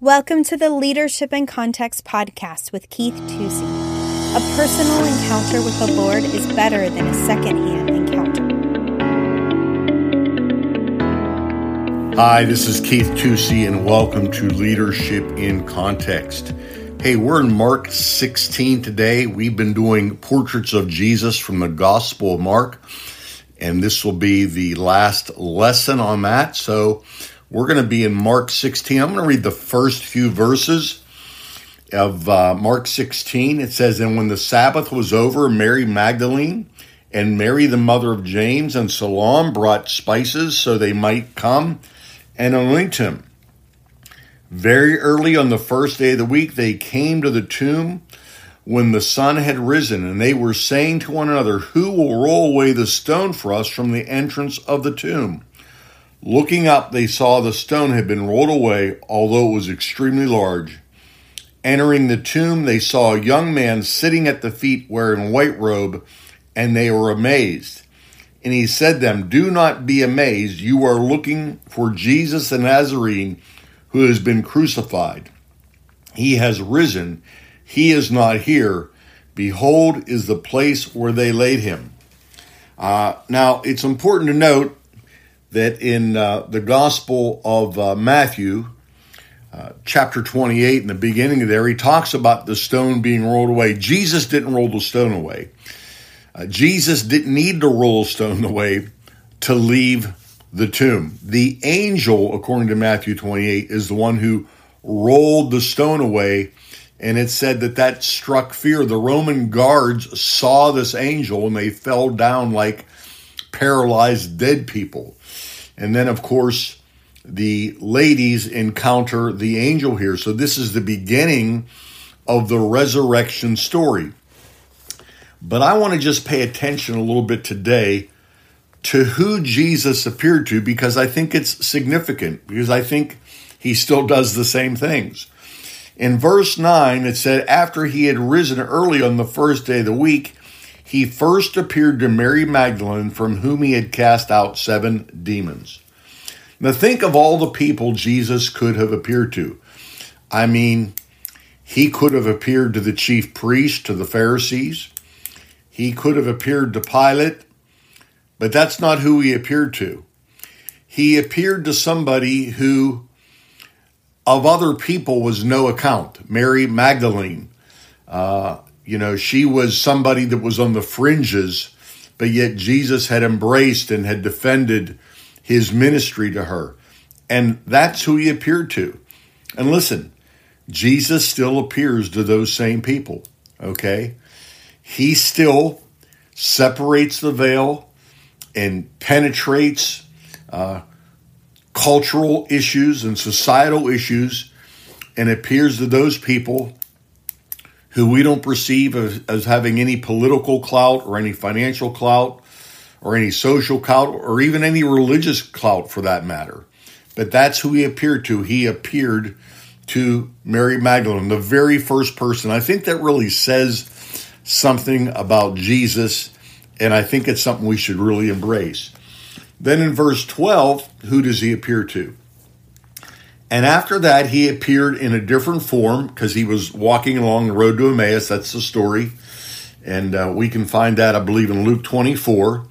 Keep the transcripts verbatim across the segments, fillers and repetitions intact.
Welcome to the Leadership in Context podcast with Keith Tucci. A personal encounter with the Lord is better than a secondhand encounter. Hi, this is Keith Tucci, and welcome to Leadership in Context. Hey, we're in Mark sixteen today. We've been doing portraits of Jesus from the Gospel of Mark, and this will be the last lesson on that. So we're going to be in Mark sixteen. I'm going to read the first few verses of uh, Mark sixteen. It says, "And when the Sabbath was over, Mary Magdalene and Mary the mother of James and Salome brought spices so they might come and anoint him. Very early on the first day of the week, they came to the tomb when the sun had risen, and they were saying to one another, 'Who will roll away the stone for us from the entrance of the tomb?' Looking up, they saw the stone had been rolled away, although it was extremely large. Entering the tomb, they saw a young man sitting at the feet wearing a white robe, and they were amazed. And he said to them, 'Do not be amazed. You are looking for Jesus the Nazarene, who has been crucified. He has risen. He is not here. Behold is the place where they laid him.'" Uh, now, it's important to note that in uh, the Gospel of uh, Matthew, uh, chapter twenty-eight, in the beginning of there, he talks about the stone being rolled away. Jesus didn't roll the stone away. Uh, Jesus didn't need to roll a stone away to leave the tomb. The angel, according to Matthew twenty-eight, is the one who rolled the stone away, and it said that that struck fear. The Roman guards saw this angel, and they fell down like paralyzed dead people. And then, of course, the ladies encounter the angel here. So this is the beginning of the resurrection story. But I want to just pay attention a little bit today to who Jesus appeared to, because I think it's significant, because I think he still does the same things. In verse nine, it said, "After he had risen early on the first day of the week, he first appeared to Mary Magdalene, from whom he had cast out seven demons." Now think of all the people Jesus could have appeared to. I mean, he could have appeared to the chief priests, to the Pharisees. He could have appeared to Pilate, but that's not who he appeared to. He appeared to somebody who, of other people, was no account. Mary Magdalene, uh, You know, she was somebody that was on the fringes, but yet Jesus had embraced and had defended his ministry to her. And that's who he appeared to. And listen, Jesus still appears to those same people, okay? He still separates the veil and penetrates uh, cultural issues and societal issues, and appears to those people who we don't perceive as, as having any political clout or any financial clout or any social clout or even any religious clout for that matter. But that's who he appeared to. He appeared to Mary Magdalene, the very first person. I think that really says something about Jesus, and I think it's something we should really embrace. Then in verse twelve, who does he appear to? "And after that, he appeared in a different form," because he was walking along the road to Emmaus. That's the story. And uh, we can find that, I believe, in Luke twenty-four.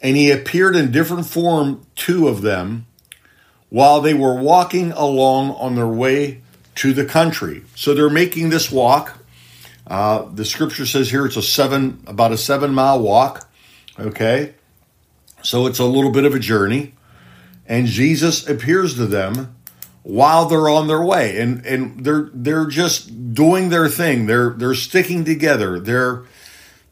"And he appeared in different form, two of them, while they were walking along on their way to the country." So they're making this walk. Uh, the scripture says here it's a seven, about a seven-mile walk. Okay? So it's a little bit of a journey. And Jesus appears to them while they're on their way, and and they're they're just doing their thing. They're they're sticking together. They're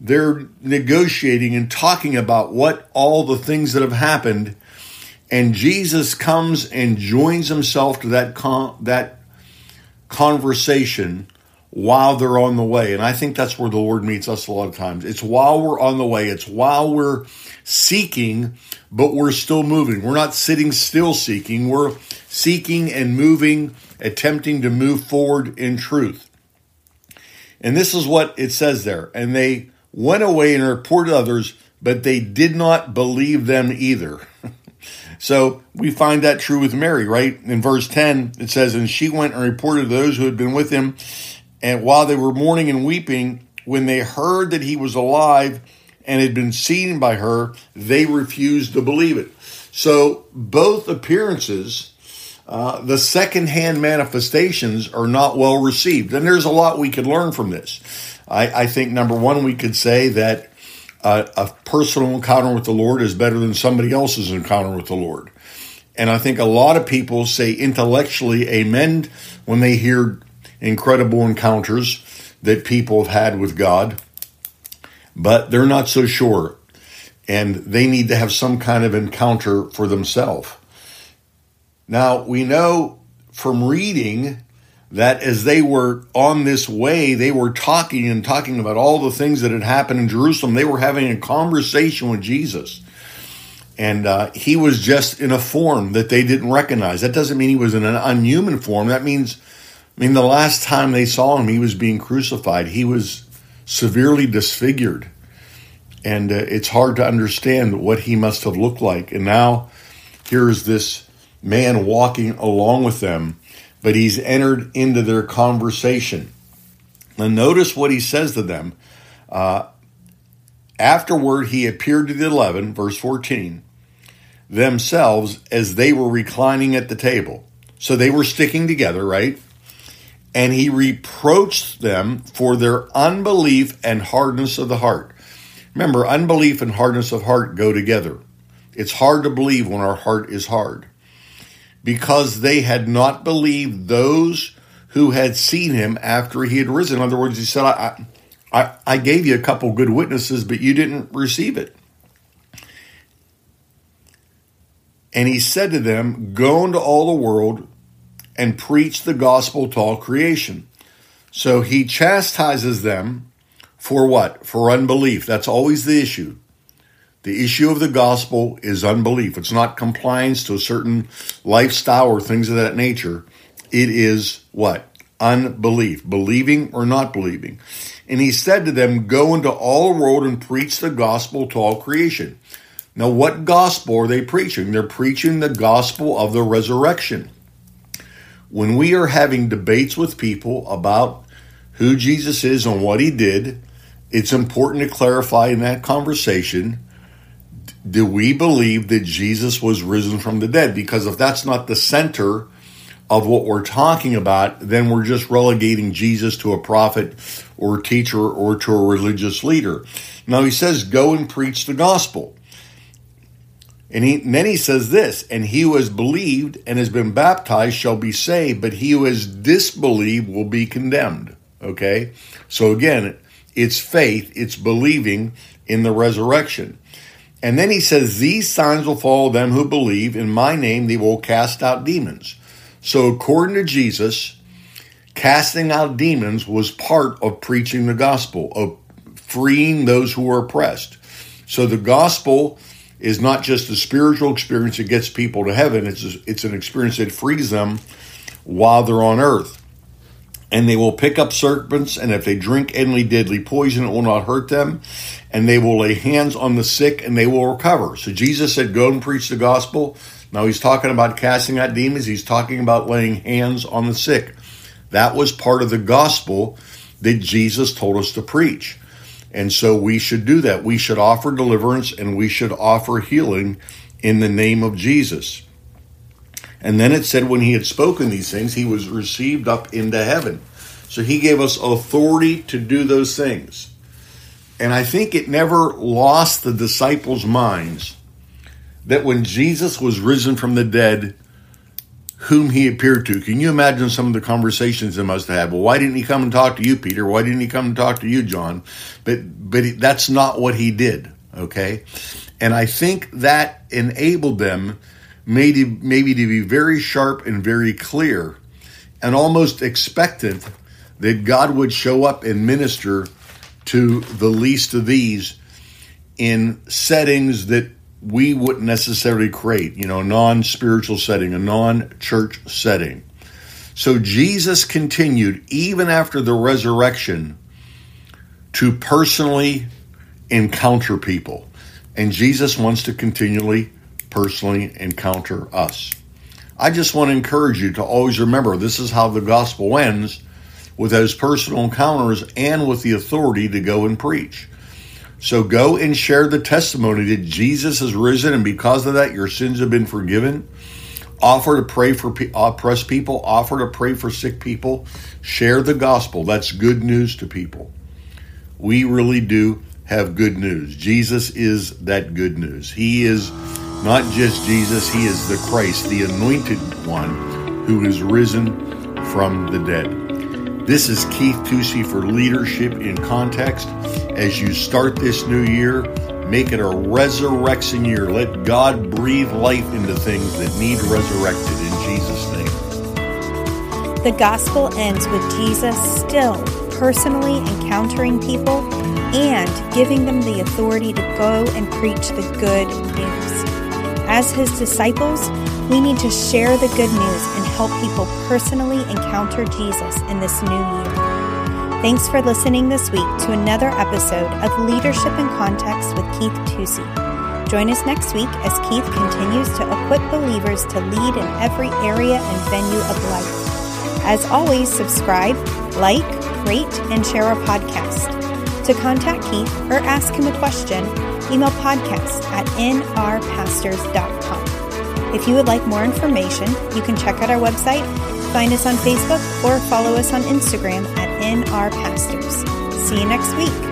they're negotiating and talking about what all the things that have happened. And Jesus comes and joins himself to that con- that conversation while they're on the way. And I think that's where the Lord meets us a lot of times. It's while we're on the way. It's while we're seeking, but we're still moving. We're not sitting still seeking. We're seeking and moving, attempting to move forward in truth. And this is what it says there. "And they went away and reported others, but they did not believe them either." So we find that true with Mary, right? In verse ten, it says, and she went and reported to those who had been with him. And while they were mourning and weeping, when they heard that he was alive and had been seen by her, they refused to believe it. So both appearances, uh, the secondhand manifestations, are not well received. And there's a lot we could learn from this. I, I think, number one, we could say that uh, a personal encounter with the Lord is better than somebody else's encounter with the Lord. And I think a lot of people say intellectually amen when they hear incredible encounters that people have had with God, but they're not so sure. And they need to have some kind of encounter for themselves. Now, we know from reading that as they were on this way, they were talking and talking about all the things that had happened in Jerusalem. They were having a conversation with Jesus. And uh, he was just in a form that they didn't recognize. That doesn't mean he was in an unhuman form. That means, I mean, the last time they saw him, he was being crucified. He was severely disfigured. And uh, it's hard to understand what he must have looked like. And now here is this man walking along with them, but he's entered into their conversation. And notice what he says to them. Uh, Afterward, he appeared to the eleven, verse fourteen, themselves as they were reclining at the table. So they were sticking together, right? And he reproached them for their unbelief and hardness of the heart. Remember, unbelief and hardness of heart go together. It's hard to believe when our heart is hard. Because they had not believed those who had seen him after he had risen. In other words, he said, I, I, I gave you a couple good witnesses, but you didn't receive it. And he said to them, go into all the world and preach the gospel to all creation. So he chastises them. For what? For unbelief. That's always the issue. The issue of the gospel is unbelief. It's not compliance to a certain lifestyle or things of that nature. It is what? Unbelief. Believing or not believing. And he said to them, go into all the world and preach the gospel to all creation. Now, what gospel are they preaching? They're preaching the gospel of the resurrection. When we are having debates with people about who Jesus is and what he did, it's important to clarify in that conversation, do we believe that Jesus was risen from the dead? Because if that's not the center of what we're talking about, then we're just relegating Jesus to a prophet or a teacher or to a religious leader. Now he says, go and preach the gospel. And, he, and then he says this, and he who has believed and has been baptized shall be saved, but he who has disbelieved will be condemned. Okay? So again, it's faith, it's believing in the resurrection. And then he says, these signs will follow them who believe. In my name, they will cast out demons. So according to Jesus, casting out demons was part of preaching the gospel, of freeing those who are oppressed. So the gospel is not just a spiritual experience that gets people to heaven. It's a, it's an experience that frees them while they're on earth. And they will pick up serpents, and if they drink any deadly poison, it will not hurt them. And they will lay hands on the sick, and they will recover. So Jesus said, go and preach the gospel. Now he's talking about casting out demons. He's talking about laying hands on the sick. That was part of the gospel that Jesus told us to preach. And so we should do that. We should offer deliverance, and we should offer healing in the name of Jesus. And then it said when he had spoken these things, he was received up into heaven. So he gave us authority to do those things. And I think it never lost the disciples' minds that when Jesus was risen from the dead, whom he appeared to. Can you imagine some of the conversations they must have? Well, why didn't he come and talk to you, Peter? Why didn't he come and talk to you, John? But, but that's not what he did, okay? And I think that enabled them Maybe, maybe to be very sharp and very clear and almost expectant that God would show up and minister to the least of these in settings that we wouldn't necessarily create, you know, a non-spiritual setting, a non-church setting. So Jesus continued, even after the resurrection, to personally encounter people. And Jesus wants to continually personally encounter us. I just want to encourage you to always remember this is how the gospel ends, with those personal encounters and with the authority to go and preach. So go and share the testimony that Jesus has risen, and because of that, your sins have been forgiven. Offer to pray for oppressed people. Offer to pray for sick people. Share the gospel. That's good news to people. We really do have good news. Jesus is that good news. He is not just Jesus. He is the Christ, the anointed one who is risen from the dead. This is Keith Tucci for Leadership in Context. As you start this new year, make it a resurrection year. Let God breathe life into things that need resurrected in Jesus' name. The gospel ends with Jesus still personally encountering people and giving them the authority to go and preach the good news. As his disciples, we need to share the good news and help people personally encounter Jesus in this new year. Thanks for listening this week to another episode of Leadership in Context with Keith Tucci. Join us next week as Keith continues to equip believers to lead in every area and venue of life. As always, subscribe, like, rate, and share our podcast. To contact Keith or ask him a question, email podcast at n r pastors dot com. If you would like more information, you can check out our website, find us on Facebook, or follow us on Instagram at N R Pastors. See you next week.